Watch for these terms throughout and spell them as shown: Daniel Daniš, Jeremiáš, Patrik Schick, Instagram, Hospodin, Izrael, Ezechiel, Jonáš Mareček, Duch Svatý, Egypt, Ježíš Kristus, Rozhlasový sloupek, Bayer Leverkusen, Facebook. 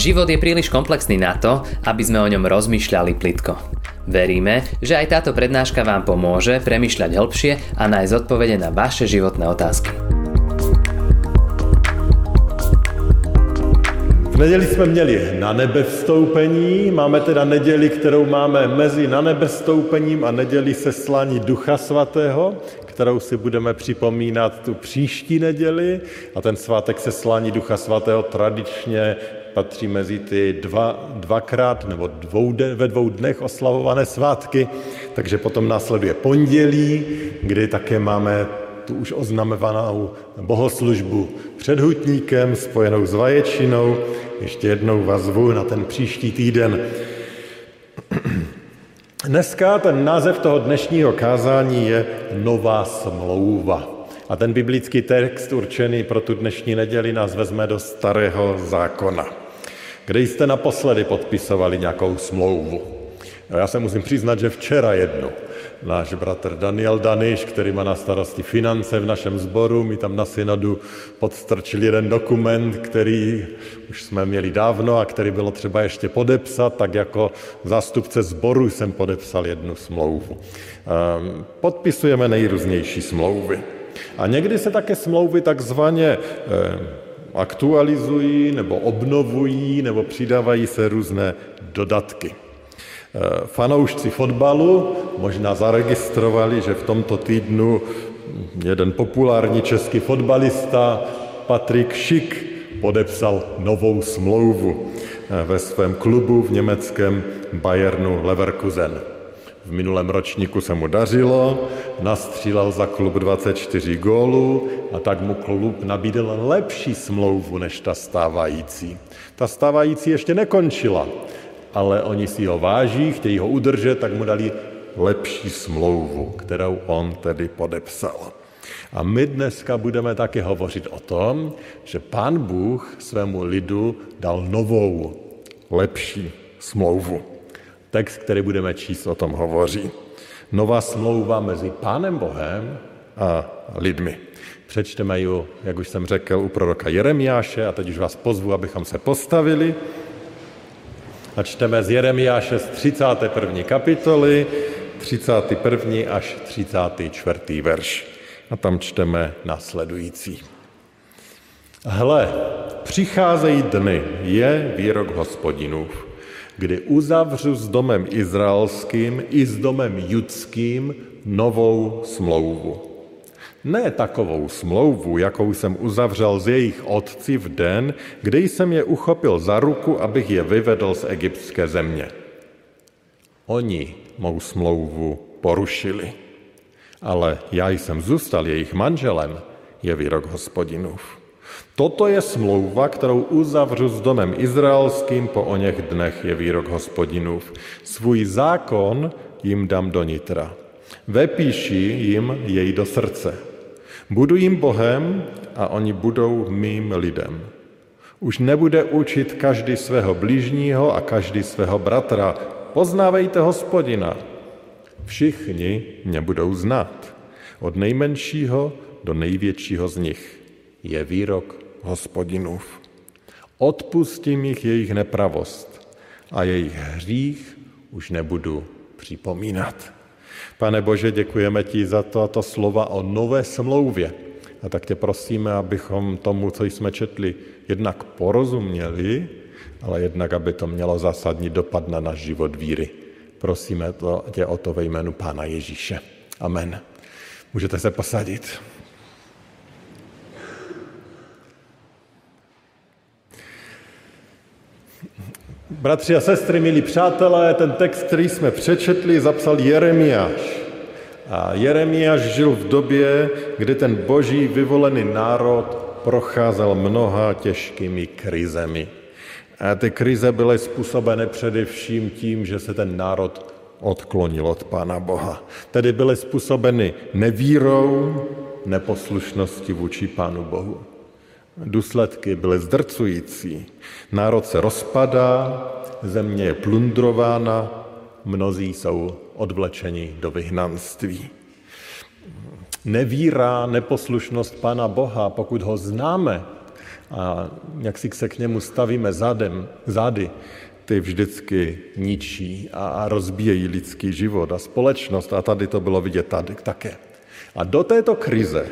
Život je príliš komplexný na to, aby sme o ňom rozmýšľali plitko. Veríme, že aj táto prednáška vám pomôže premýšľať hĺbšie a nájsť odpovede na vaše životné otázky. V neděli jsme měli na nebe vstoupení, máme teda neděli, kterou máme mezi na nebe vstoupením a neděli seslání Ducha Svatého, kterou si budeme připomínat tu příští neděli, a ten svátek seslání Ducha Svatého tradičně patří mezi ty dvakrát nebo ve dvou dnech oslavované svátky, takže potom následuje pondělí, kdy také máme tu už oznamovanou bohoslužbu před hutníkem, spojenou s vaječinou. Ještě jednou vás zvu na ten příští týden. Dneska ten název toho dnešního kázání je Nová smlouva. A ten biblický text určený pro tu dnešní neděli nás vezme do Starého zákona. Kde jste naposledy podpisovali nějakou smlouvu? No, já se musím přiznat, že včera jednu. Náš bratr Daniel Daniš, který má na starosti finance v našem sboru, mi tam na synodu podstrčil jeden dokument, který už jsme měli dávno a který bylo třeba ještě podepsat, tak jako zástupce sboru jsem podepsal jednu smlouvu. Podpisujeme nejrůznější smlouvy. A někdy se také smlouvy takzvaně aktualizují nebo obnovují nebo přidávají se různé dodatky. Fanoušci fotbalu možná zaregistrovali, že v tomto týdnu jeden populární český fotbalista Patrik Schick podepsal novou smlouvu ve svém klubu v německém Bayernu Leverkusen. V minulém ročníku se mu dařilo, nastřílal za klub 24 gólů a tak mu klub nabídl lepší smlouvu než ta stávající. Ta stávající ještě nekončila, ale oni si ho váží, chtějí ho udržet, tak mu dali lepší smlouvu, kterou on tedy podepsal. A my dneska budeme také hovořit o tom, že Pán Bůh svému lidu dal novou, lepší smlouvu. Text, který budeme číst, o tom hovoří. Nová smlouva mezi Pánem Bohem a lidmi. Přečteme ji, jak už jsem řekl, u proroka Jeremiáše, a teď už vás pozvu, abychom se postavili. A čteme z Jeremiáše z 31. kapitoly, 31. až 34. verš. A tam čteme následující. Hle, přicházejí dny, je výrok Hospodinův, kdy uzavřu s domem izraelským i s domem judským novou smlouvu. Ne takovou smlouvu, jakou jsem uzavřel z jejich otci v den, kdy jsem je uchopil za ruku, abych je vyvedl z egyptské země. Oni mou smlouvu porušili, ale já jsem zůstal jejich manželem, je výrok Hospodinův. Toto je smlouva, kterou uzavřu s domem izraelským po oněch dnech, je výrok Hospodinův. Svůj zákon jim dám do nitra. Vepíši jim jej do srdce. Budu jim Bohem a oni budou mým lidem. Už nebude učit každý svého blížního a každý svého bratra. Poznávejte Hospodina. Všichni mě budou znát. Od nejmenšího do největšího z nich. Je výrok Hospodinův. Odpustím jich jejich nepravost a jejich hřích už nebudu připomínat. Pane Bože, děkujeme ti za tato slova o nové smlouvě. A tak tě prosíme, abychom tomu, co jsme četli, jednak porozuměli, ale jednak, aby to mělo zásadní dopad na náš život víry. Prosíme tě o to ve jménu Pána Ježíše. Amen. Můžete se posadit. Bratři a sestry, milí přátelé, ten text, který jsme přečetli, zapsal Jeremiáš. A Jeremiáš žil v době, kdy ten boží vyvolený národ procházel mnoha těžkými krizemi. A ty krize byly způsobené především tím, že se ten národ odklonil od Pána Boha. Tedy byly způsobeny nevírou, neposlušností vůči Pánu Bohu. Důsledky byly zdrcující. Národ se rozpadá, země je plundrována, mnozí jsou odvlečeni do vyhnanství. Nevíra, neposlušnost Pána Boha, pokud ho známe a jak si se k němu stavíme zády, ty vždycky ničí a rozbíjejí lidský život a společnost. A tady to bylo vidět tady také. A do této krize,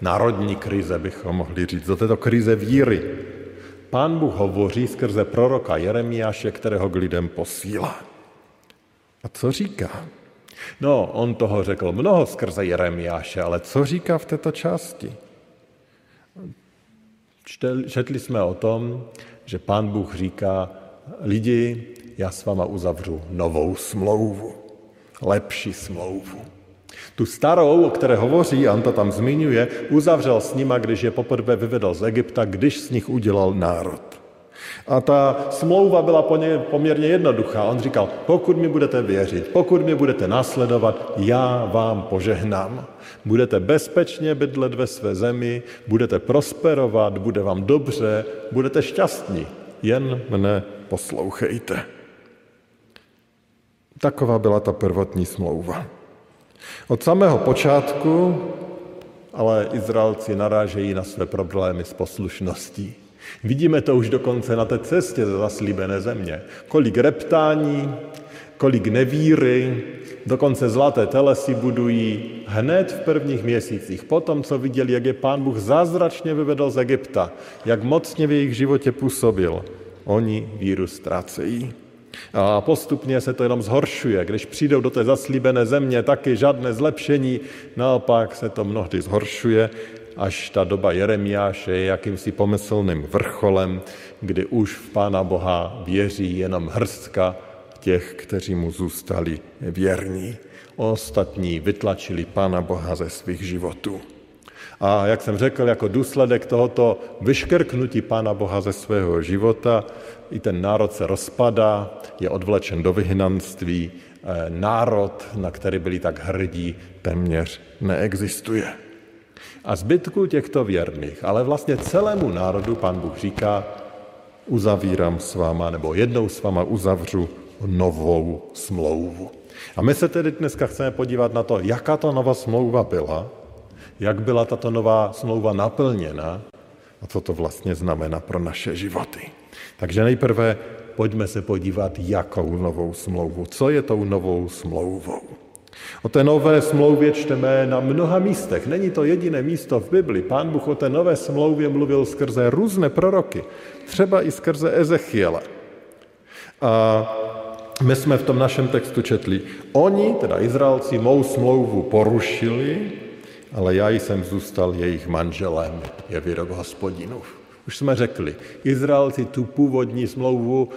národní krize bychom mohli říct, do této krize víry, Pán Bůh hovoří skrze proroka Jeremiáše, kterého k lidem posílá. A co říká? No, on toho řekl mnoho skrze Jeremiáše, ale co říká v této části? Četli jsme o tom, že Pán Bůh říká, lidi, já s váma uzavřu novou smlouvu, lepší smlouvu. Tu starou, o které hovoří, a on to tam zmiňuje, uzavřel s nima, když je poprvé vyvedl z Egypta, když z nich udělal národ. A ta smlouva byla poměrně jednoduchá. On říkal, pokud mi budete věřit, pokud mi budete následovat, já vám požehnám. Budete bezpečně bydlet ve své zemi, budete prosperovat, bude vám dobře, budete šťastní. Jen mne poslouchejte. Taková byla ta prvotní smlouva. Od samého počátku ale Izraelci narážejí na své problémy s poslušností. Vidíme to už dokonce na té cestě ze zaslíbené země. Kolik reptání, kolik nevíry, dokonce zlaté telesy budují hned v prvních měsících. Potom, co viděli, jak je Pán Bůh zázračně vyvedl z Egypta, jak mocně v jejich životě působil, oni víru ztrácejí. A postupně se to jenom zhoršuje. Když přijdou do té zaslíbené země, taky žádné zlepšení, naopak se to mnohdy zhoršuje, až ta doba Jeremiáše je jakýmsi pomyslným vrcholem, kdy už v Pána Boha věří jenom hrstka těch, kteří mu zůstali věrní. Ostatní vytlačili Pána Boha ze svých životů. A jak jsem řekl, jako důsledek tohoto vyškrknutí Pána Boha ze svého života, i ten národ se rozpadá, je odvlečen do vyhnanství, národ, na který byli tak hrdí, téměř neexistuje. A zbytku těchto věrných, ale vlastně celému národu Pán Bůh říká, uzavírám s váma, nebo jednou s váma uzavřu novou smlouvu. A my se tedy dneska chceme podívat na to, jaká ta nová smlouva byla, jak byla tato nová smlouva naplněna a co to vlastně znamená pro naše životy. Takže nejprve pojďme se podívat, jakou novou smlouvu, co je tou novou smlouvou. O té nové smlouvě čteme na mnoha místech. Není to jediné místo v Bibli. Pán Bůh o té nové smlouvě mluvil skrze různé proroky, třeba i skrze Ezechiela. A my jsme v tom našem textu četli, oni, teda Izraelci, mou smlouvu porušili, ale já jsem zůstal jejich manželem, je výrok Hospodinův. Už jsme řekli, Izraelci tu původní smlouvu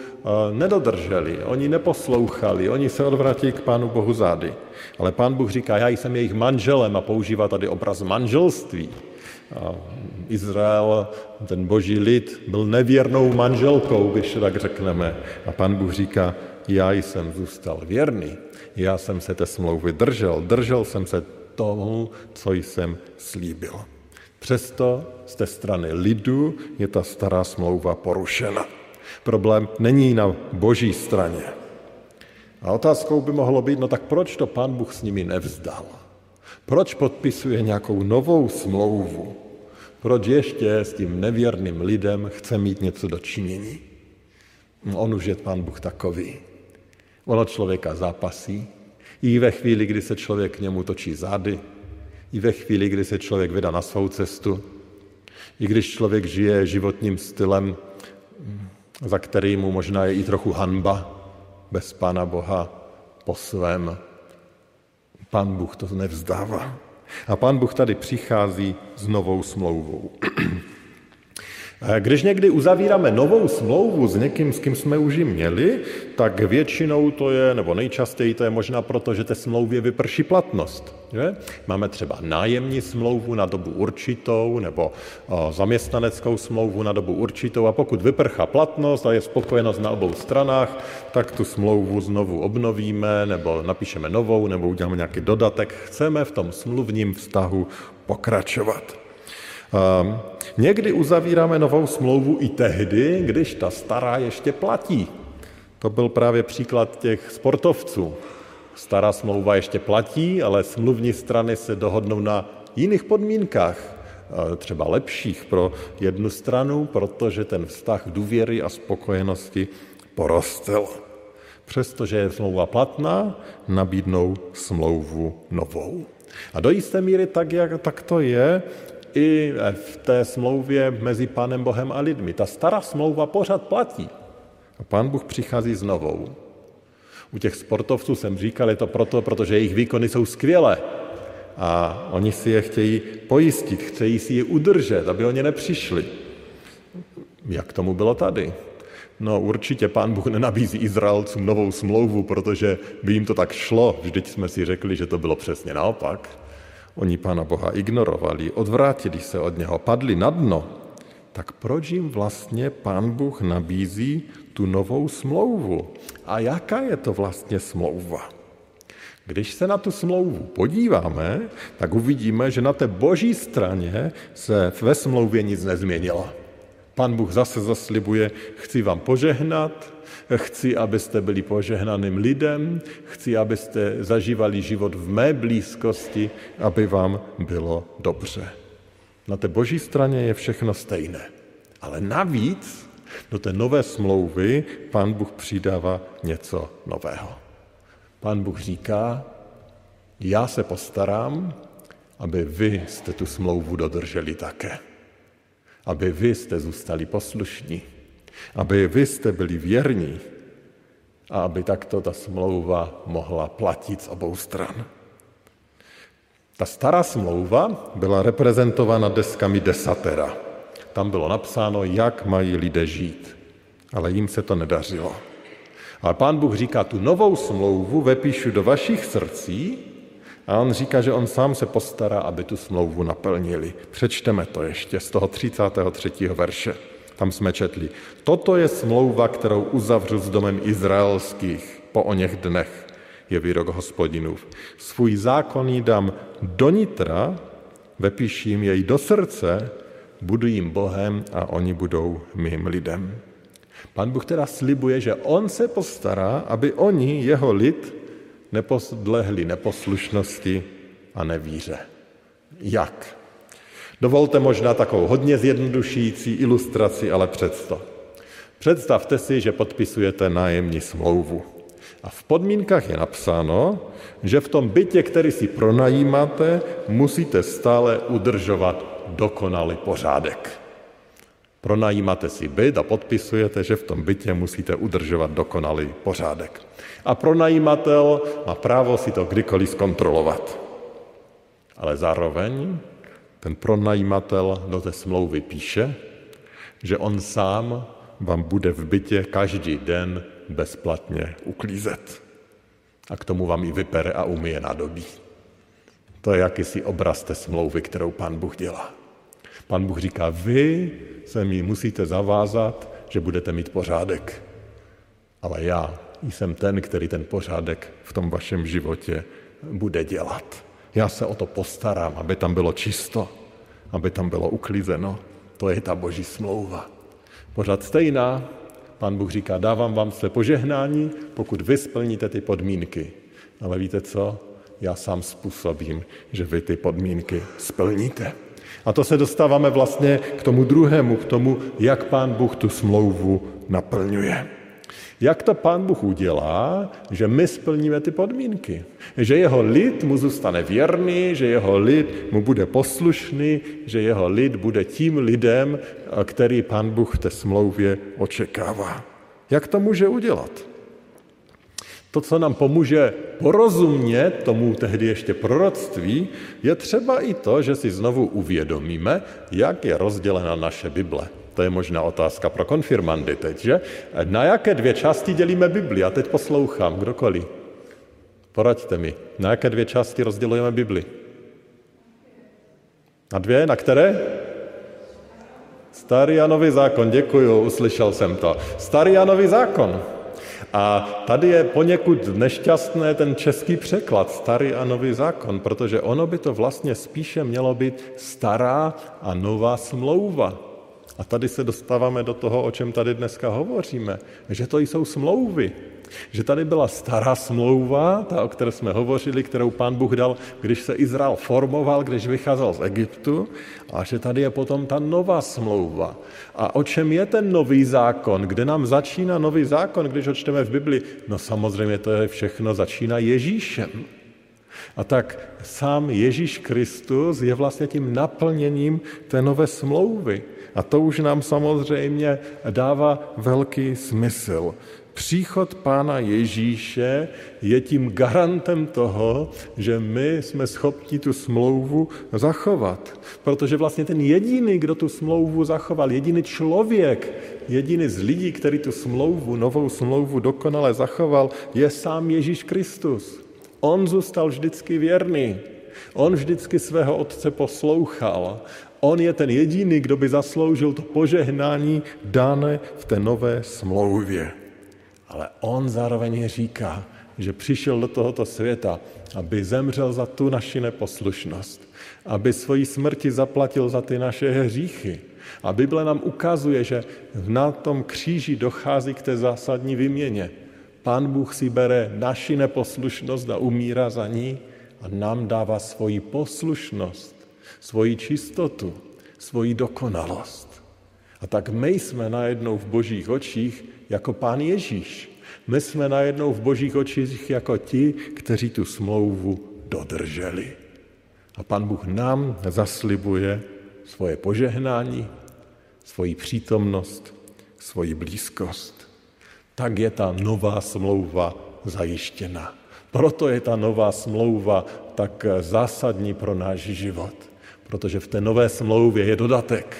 nedodrželi, oni neposlouchali, oni se odvrátili k Pánu Bohu zády. Ale Pán Bůh říká, já jsem jejich manželem a používá tady obraz manželství. Izrael, ten boží lid, byl nevěrnou manželkou, když tak řekneme. A Pán Bůh říká, já jsem zůstal věrný, já jsem se té smlouvy držel jsem se tomu, co jsem slíbil. Přesto z té strany lidu je ta stará smlouva porušena. Problém není na boží straně. A otázkou by mohlo být, no tak proč to Pán Bůh s nimi nevzdal? Proč podpisuje nějakou novou smlouvu? Proč ještě s tím nevěrným lidem chce mít něco do činění? On už je Pán Bůh takový. Ono člověka zápasí, i ve chvíli, kdy se člověk k němu točí zády, i ve chvíli, kdy se člověk vydá na svou cestu, i když člověk žije životním stylem, za který mu možná je i trochu hanba, bez Pána Boha po svém. Pán Bůh to nevzdává. A Pán Bůh tady přichází s novou smlouvou. Když někdy uzavíráme novou smlouvu s někým, s kým jsme už ji měli, tak většinou to je, nebo nejčastěji to je možná proto, že té smlouvě vyprší platnost. Že? Máme třeba nájemní smlouvu na dobu určitou, nebo zaměstnaneckou smlouvu na dobu určitou a pokud vyprchá platnost a je spokojenost na obou stranách, tak tu smlouvu znovu obnovíme, nebo napíšeme novou, nebo uděláme nějaký dodatek. Chceme v tom smluvním vztahu pokračovat. Někdy uzavíráme novou smlouvu i tehdy, když ta stará ještě platí. To byl právě příklad těch sportovců. Stará smlouva ještě platí, ale smluvní strany se dohodnou na jiných podmínkách. třeba lepších pro jednu stranu, protože ten vztah důvěry a spokojenosti porostl. Přestože je smlouva platná, nabídnou smlouvu novou. A do jisté míry tak to je i v té smlouvě mezi Pánem Bohem a lidmi. Ta stará smlouva pořád platí. A Pán Bůh přichází s novou. U těch sportovců jsem říkal, je to proto, protože jejich výkony jsou skvělé. A oni si je chtějí pojistit, chtějí si je udržet, aby oni nepřišli. Jak tomu bylo tady? No určitě Pán Bůh nenabízí Izraelcům novou smlouvu, protože by jim to tak šlo. Vždyť jsme si řekli, že to bylo přesně naopak. Oni Pána Boha ignorovali, odvrátili se od něho, padli na dno. Tak proč jim vlastně Pán Bůh nabízí tu novou smlouvu? A jaká je to vlastně smlouva? Když se na tu smlouvu podíváme, tak uvidíme, že na té boží straně se ve smlouvě nic nezměnilo. Pán Bůh zase zaslibuje, chci vám požehnat, chci, abyste byli požehnaným lidem, chci, abyste zažívali život v mé blízkosti, aby vám bylo dobře. Na té boží straně je všechno stejné. Ale navíc do té nové smlouvy Pán Bůh přidává něco nového. Pán Bůh říká, já se postarám, aby vy jste tu smlouvu dodrželi také. Aby vy jste zůstali poslušní, aby vy jste byli věrní a aby takto ta smlouva mohla platit z obou stran. Ta stará smlouva byla reprezentována deskami desatera. Tam bylo napsáno, jak mají lidé žít, ale jim se to nedařilo. Ale Pán Bůh říká, tu novou smlouvu vepíšu do vašich srdcí a on říká, že on sám se postará, aby tu smlouvu naplnili. Přečteme to ještě z toho 33. verše. Tam jsme četli. Toto je smlouva, kterou uzavřu s domem izraelských po oněch dnech, je výrok Hospodinův. Svůj zákon jí dám do nitra, vepíším jej do srdce, budu jim Bohem a oni budou mým lidem. Pán Bůh teda slibuje, že on se postará, aby oni, jeho lid, nepodlehli neposlušnosti a nevíře. Jak? Dovolte možná takovou hodně zjednodušující ilustraci, ale přesto. Představte si, že podpisujete nájemní smlouvu. A v podmínkách je napsáno, že v tom bytě, který si pronajímáte, musíte stále udržovat dokonalý pořádek. Pronajímáte si byt a podpisujete, že v tom bytě musíte udržovat dokonalý pořádek. A pronajímatel má právo si to kdykoliv zkontrolovat. Ale zároveň ten pronajímatel do té smlouvy píše, že on sám vám bude v bytě každý den bezplatně uklízet. A k tomu vám i vypere a umyje nádobí. To je jakýsi obraz té smlouvy, kterou Pán Bůh dělá. Pán Bůh říká, vy se mi musíte zavázat, že budete mít pořádek. Ale já jsem ten, který ten pořádek v tom vašem životě bude dělat. Já se o to postarám, aby tam bylo čisto, aby tam bylo uklizeno. To je ta boží smlouva. Pořád stejná. Pán Bůh říká, dávám vám své požehnání, pokud vy splníte ty podmínky. Ale víte co? Já sám způsobím, že vy ty podmínky splníte. A to se dostáváme vlastně k tomu druhému, k tomu, jak Pán Bůh tu smlouvu naplňuje. Jak to Pán Bůh udělá, že my splníme ty podmínky? Že jeho lid mu zůstane věrný, že jeho lid mu bude poslušný, že jeho lid bude tím lidem, který Pán Bůh v té smlouvě očekává. Jak to může udělat? To, co nám pomůže porozumět tomu tehdy ještě proroctví, je třeba i to, že si znovu uvědomíme, jak je rozdělena naše Bible. To je možná otázka pro konfirmandy teď, že? Na jaké dvě části dělíme Bibli? A teď poslouchám, kdokoliv. Poraďte mi, na jaké dvě části rozdělujeme Bibli? Na dvě? Na které? Starý a nový zákon, děkuju, uslyšel jsem to. Starý a nový zákon. A tady je poněkud nešťastný ten český překlad, starý a nový zákon, protože ono by to vlastně spíše mělo být stará a nová smlouva. A tady se dostáváme do toho, o čem tady dneska hovoříme, že to jsou smlouvy. Že tady byla stará smlouva, ta, o které jsme hovořili, kterou Pán Bůh dal, když se Izrael formoval, když vycházel z Egyptu, a že tady je potom ta nová smlouva. A o čem je ten nový zákon? Kde nám začíná nový zákon, když ho čteme v Biblii? No samozřejmě to je všechno, začíná Ježíšem. A tak sám Ježíš Kristus je vlastně tím naplněním té nové smlouvy. A to už nám samozřejmě dává velký smysl. Příchod Pána Ježíše je tím garantem toho, že my jsme schopni tu smlouvu zachovat. Protože vlastně ten jediný, kdo tu smlouvu zachoval, jediný člověk, jediný z lidí, který tu smlouvu, novou smlouvu dokonale zachoval, je sám Ježíš Kristus. On zůstal vždycky věrný. On vždycky svého otce poslouchal. On je ten jediný, kdo by zasloužil to požehnání dané v té nové smlouvě. Ale on zároveň říká, že přišel do tohoto světa, aby zemřel za tu naši neposlušnost, aby svojí smrti zaplatil za ty naše hříchy. A Bible nám ukazuje, že na tom kříži dochází k té zásadní výměně. Pán Bůh si bere naši neposlušnost a umírá za ní a nám dává svoji poslušnost, svoji čistotu, svoji dokonalost. A tak my jsme najednou v Božích očích jako Pán Ježíš. My jsme najednou v Božích očích jako ti, kteří tu smlouvu dodrželi. A Pán Bůh nám zaslibuje svoje požehnání, svoji přítomnost, svoji blízkost. Tak je ta nová smlouva zajištěna. Proto je ta nová smlouva tak zásadní pro náš život. Protože v té nové smlouvě je dodatek,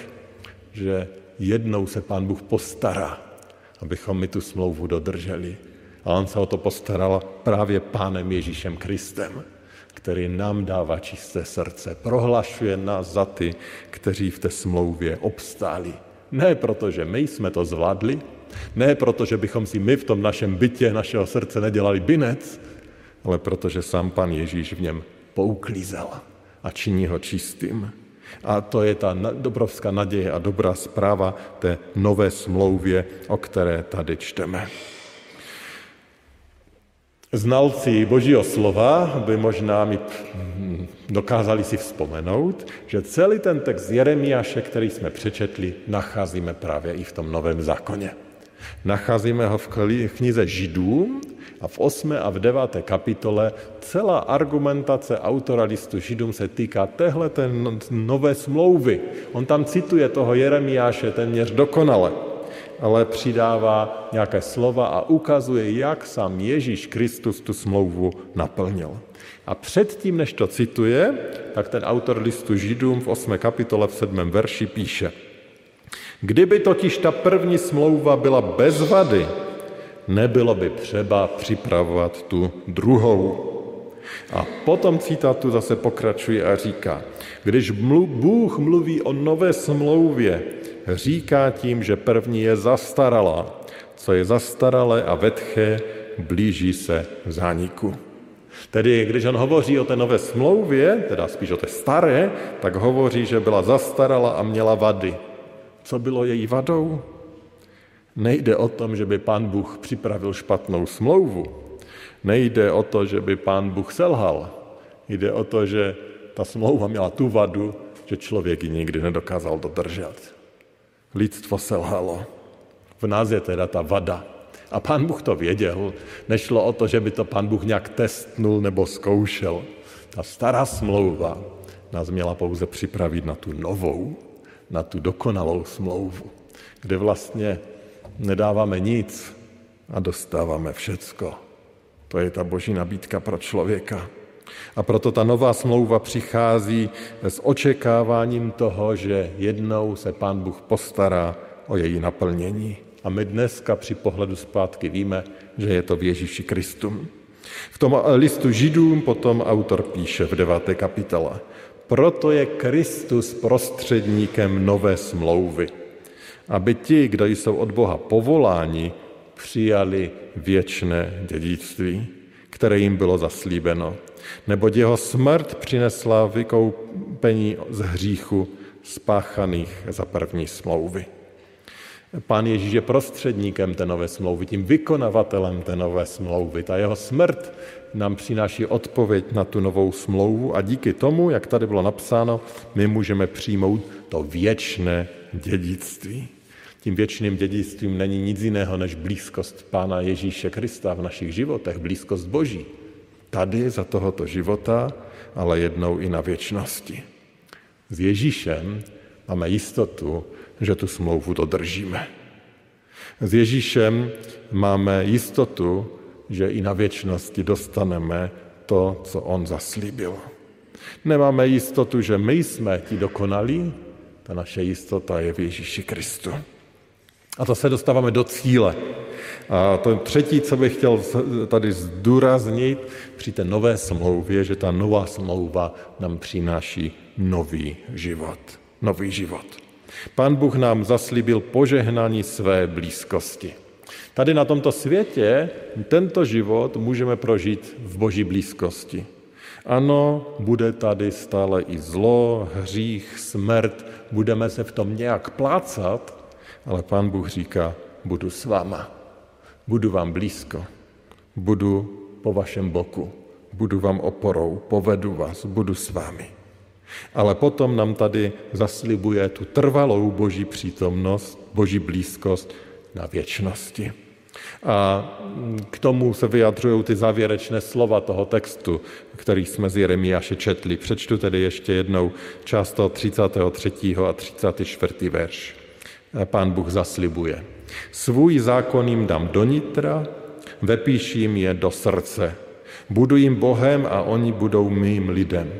že jednou se Pán Bůh postará, abychom my tu smlouvu dodrželi. A on se o to postaral právě Pánem Ježíšem Kristem, který nám dává čisté srdce, prohlašuje nás za ty, kteří v té smlouvě obstáli. Ne proto, že my jsme to zvládli, ne proto, že bychom si my v tom našem bytě našeho srdce nedělali binec, ale protože sám Pan Ježíš v něm pouklízel a činí ho čistým. A to je ta obrovská naděje a dobrá zpráva té nové smlouvě, o které tady čteme. Znalci Božího slova by možná mi dokázali si vzpomenout, že celý ten text z Jeremiáše, který jsme přečetli, nacházíme právě i v tom novém zákoně. Nacházíme ho v knize Židům a v 8. a v 9. kapitole celá argumentace autora listu Židům se týká téhleté nové smlouvy. On tam cituje toho Jeremiáše téměř dokonale, ale přidává nějaké slova a ukazuje, jak sám Ježíš Kristus tu smlouvu naplnil. A předtím, než to cituje, tak ten autor listu Židům v 8. kapitole v 7. verši píše: Kdyby totiž ta první smlouva byla bez vady, nebylo by třeba připravovat tu druhou. A potom citátu zase pokračuje a říká: Když Bůh mluví o nové smlouvě, říká tím, že první je zastaralá. Co je zastaralé a vetché, blíží se zániku. Tedy, když on hovoří o té nové smlouvě, teda spíš o té staré, tak hovoří, že byla zastaralá a měla vady. Co bylo její vadou? Nejde o tom, že by Pán Bůh připravil špatnou smlouvu. Nejde o to, že by Pán Bůh selhal. Jde o to, že ta smlouva měla tu vadu, že člověk ji nikdy nedokázal dodržet. Lidstvo selhalo. V nás je teda ta vada. A Pán Bůh to věděl. Nešlo o to, že by to Pán Bůh nějak testnul nebo zkoušel. Ta stará smlouva nás měla pouze připravit na tu novou, na tu dokonalou smlouvu, kde vlastně nedáváme nic a dostáváme všecko. To je ta boží nabídka pro člověka. A proto ta nová smlouva přichází s očekáváním toho, že jednou se Pán Bůh postará o její naplnění. A my dneska při pohledu zpátky víme, že je to v Ježíši Kristu. V tom listu Židům potom autor píše v 9. kapitole: Proto je Kristus prostředníkem nové smlouvy, aby ti, kdo jsou od Boha povoláni, přijali věčné dědictví, které jim bylo zaslíbeno. Neboť jeho smrt přinesla vykoupení z hříchu spáchaných za první smlouvy. Pán Ježíš je prostředníkem té nové smlouvy, tím vykonavatelem té nové smlouvy. Ta jeho smrt nám přináší odpověď na tu novou smlouvu a díky tomu, jak tady bylo napsáno, my můžeme přijmout to věčné dědictví. Tím věčným dědictvím není nic jiného než blízkost Pána Ježíše Krista v našich životech, blízkost Boží. Tady za tohoto života, ale jednou i na věčnosti. S Ježíšem máme jistotu, že tu smlouvu dodržíme. S Ježíšem máme jistotu, že i na věčnosti dostaneme to, co on zaslíbil. Nemáme jistotu, že my jsme ti dokonalí, ta naše jistota je v Ježíši Kristu. A to se dostáváme do cíle. A to třetí, co bych chtěl tady zdůraznit při té nové smlouvě, že ta nová smlouva nám přináší nový život. Nový život. Pán Bůh nám zaslíbil požehnání své blízkosti. Tady na tomto světě tento život můžeme prožít v Boží blízkosti. Ano, bude tady stále i zlo, hřích, smrt, budeme se v tom nějak plácat, ale Pán Bůh říká, budu s váma, budu vám blízko, budu po vašem boku, budu vám oporou, povedu vás, budu s vámi. Ale potom nám tady zaslibuje tu trvalou Boží přítomnost, Boží blízkost na věčnosti. A k tomu se vyjadřují ty závěrečné slova toho textu, který jsme z Jeremiáše četli. Přečtu tedy ještě jednou část toho 33. a 34. verš. Pán Bůh zaslibuje. Svůj zákon jim dám donitra, vepíším je do srdce. Budu jim Bohem a oni budou mým lidem.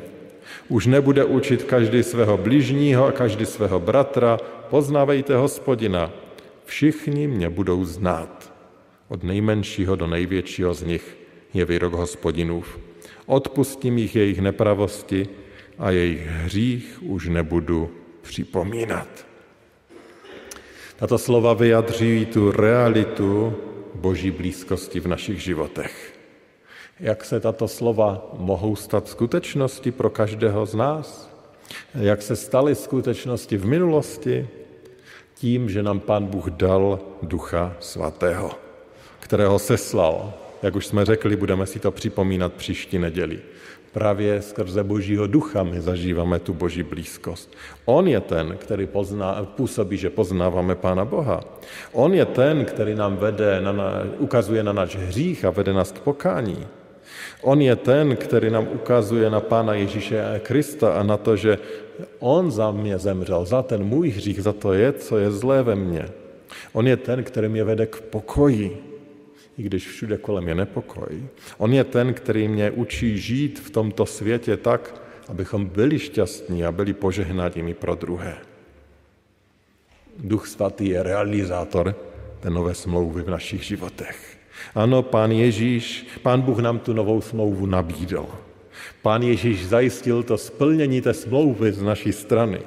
Už nebude učit každý svého bližního a každý svého bratra, poznávejte Hospodina, všichni mě budou znát. Od nejmenšího do největšího z nich je výrok Hospodinův. Odpustím jich jejich nepravosti a jejich hřích už nebudu připomínat. Tato slova vyjadřují tu realitu Boží blízkosti v našich životech. Jak se tato slova mohou stát skutečnosti pro každého z nás? Jak se staly skutečnosti v minulosti? Tím, že nám Pán Bůh dal Ducha Svatého, kterého seslal. Jak už jsme řekli, budeme si to připomínat příští neděli. Právě skrze Božího Ducha my zažíváme tu Boží blízkost. On je ten, který působí, že poznáváme Pána Boha. On je ten, který nám vede, ukazuje na náš hřích a vede nás k pokání. On je ten, který nám ukazuje na Pána Ježíše Krista a na to, že on za mě zemřel, za ten můj hřích, za to je, co je zlé ve mně. On je ten, který mě vede k pokoji, i když všude kolem je nepokoj. On je ten, který mě učí žít v tomto světě tak, abychom byli šťastní a byli požehnáními pro druhé. Duch Svatý je realizátor té nové smlouvy v našich životech. Ano, Pán Bůh nám tu novou smlouvu nabídl. Pán Ježíš zajistil to splnění té smlouvy z naší strany.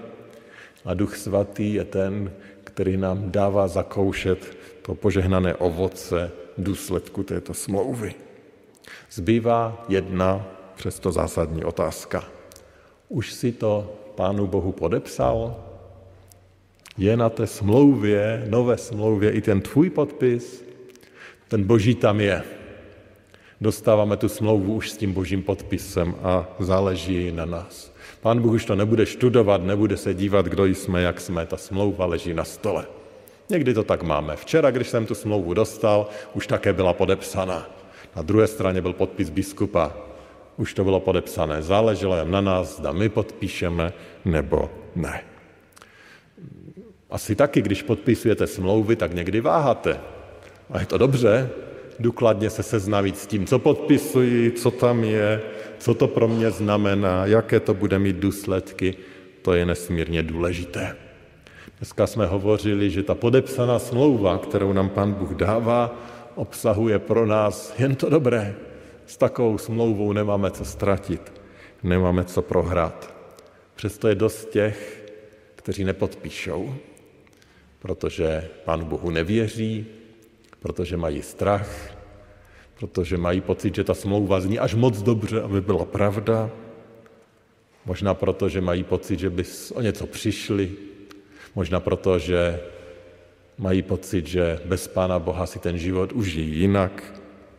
A Duch Svatý je ten, který nám dává zakoušet to požehnané ovoce důsledku této smlouvy. Zbývá jedna přesto zásadní otázka. Už si to Pánu Bohu podepsal? Je na té smlouvě, nové smlouvě i ten tvůj podpis? Ten Boží tam je. Dostáváme tu smlouvu už s tím Božím podpisem a záleží na nás. Pán Bůh už to nebude študovat, nebude se dívat, kdo jsme, jak jsme. Ta smlouva leží na stole. Někdy to tak máme. Včera, když jsem tu smlouvu dostal, už také byla podepsaná. Na druhé straně byl podpis biskupa. Už to bylo podepsané. Záleželo jen na nás, zda my podpíšeme, nebo ne. Asi taky, když podpisujete smlouvy, tak někdy váháte. A je to dobře. Důkladně se seznámit s tím, co podpisuji, co tam je, co to pro mě znamená, jaké to bude mít důsledky. To je nesmírně důležité. Dneska jsme hovořili, že ta podepsaná smlouva, kterou nám Pán Bůh dává, obsahuje pro nás jen to dobré. S takovou smlouvou nemáme co ztratit, nemáme co prohrát. Přesto je dost těch, kteří nepodpíšou, protože Pánu Bohu nevěří, protože mají strach, protože mají pocit, že ta smlouva zní až moc dobře, aby byla pravda. Možná proto, že mají pocit, že by o něco přišli. Možná proto, že mají pocit, že bez Pána Boha si ten život užijí jinak.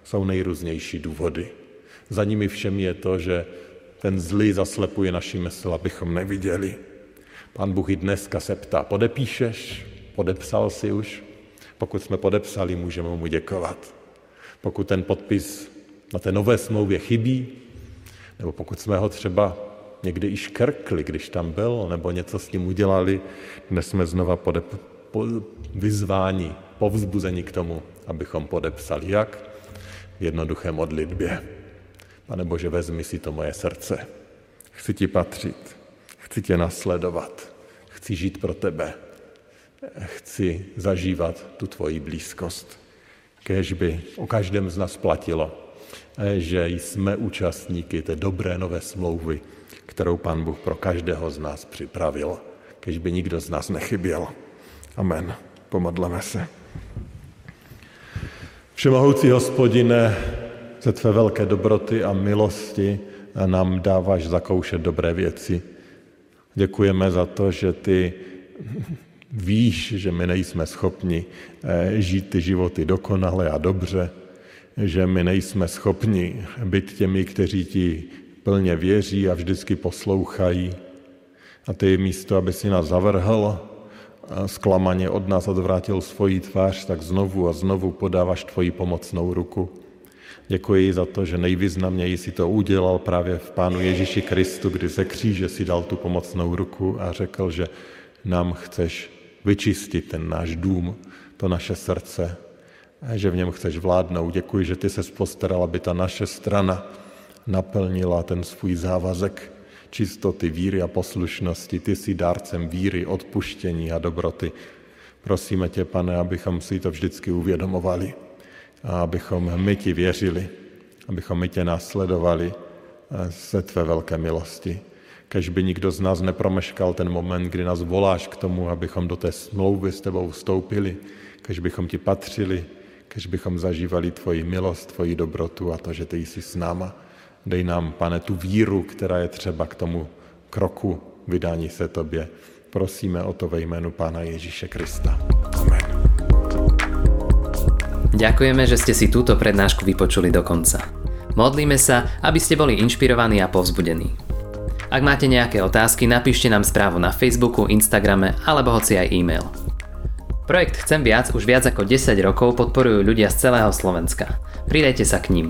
Jsou nejrůznější důvody. Za nimi všemi je to, že ten zlý zaslepuje naši mysl, abychom neviděli. Pán Bůh i dneska se ptá, podepíšeš? Podepsal si už? Pokud jsme podepsali, můžeme mu děkovat. Pokud ten podpis na té nové smlouvě chybí, nebo pokud jsme ho třeba někdy i škrkli, když tam byl, nebo něco s ním udělali, dnes jsme znova vyzváni, povzbuzeni k tomu, abychom podepsali. Jak? V jednoduché modlitbě. Pane Bože, vezmi si to moje srdce. Chci ti patřit. Chci tě nasledovat. Chci žít pro tebe. Chci zažívat tu tvoji blízkost. Kéž by o každém z nás platilo, že jsme účastníky té dobré nové smlouvy, kterou Pán Bůh pro každého z nás připravil. Kéž by nikdo z nás nechyběl. Amen. Pomodleme se. Všemohoucí Hospodine, ze tvé velké dobroty a milosti nám dáváš zakoušet dobré věci. Děkujeme za to, že ty víš, že my nejsme schopni žít ty životy dokonale a dobře, že my nejsme schopni být těmi, kteří ti plně věří a vždycky poslouchají. A ty místo, aby si nás zavrhl, zklamaně od nás odvrátil svoji tvář, tak znovu a znovu podáváš tvoji pomocnou ruku. Děkuji za to, že nejvýznamněji si to udělal právě v Pánu Ježíši Kristu, kdy ze kříže si dal tu pomocnou ruku a řekl, že nám chceš vyčistit ten náš dům, to naše srdce, že v něm chceš vládnout. Děkuji, že ty ses postaral, aby ta naše strana naplnila ten svůj závazek čistoty, víry a poslušnosti. Ty jsi dárcem víry, odpuštění a dobroty. Prosíme tě, Pane, abychom si to vždycky uvědomovali a abychom my ti věřili, abychom my tě následovali ze tvé velké milosti. Kež by nikdo z nás nepromeškal ten moment, kdy nás voláš k tomu, abychom do té smlouvy s tebou vstoupili, kež bychom ti patřili, kež bychom zažívali tvoji milost, tvoji dobrotu a to, že ty jsi s náma. Dej nám, Pane, tu víru, která je třeba k tomu kroku vydání se tobě. Prosíme o to ve jménu Pána Ježíše Krista. Amen. Ďakujeme, že ste si túto prednášku vypočuli do konca. Modlíme sa, aby ste boli inšpirovaní a povzbudení. Ak máte nejaké otázky, napíšte nám správu na Facebooku, Instagrame alebo hoci aj e-mail. Projekt Chcem viac už viac ako 10 rokov podporujú ľudia z celého Slovenska. Pridajte sa k ním.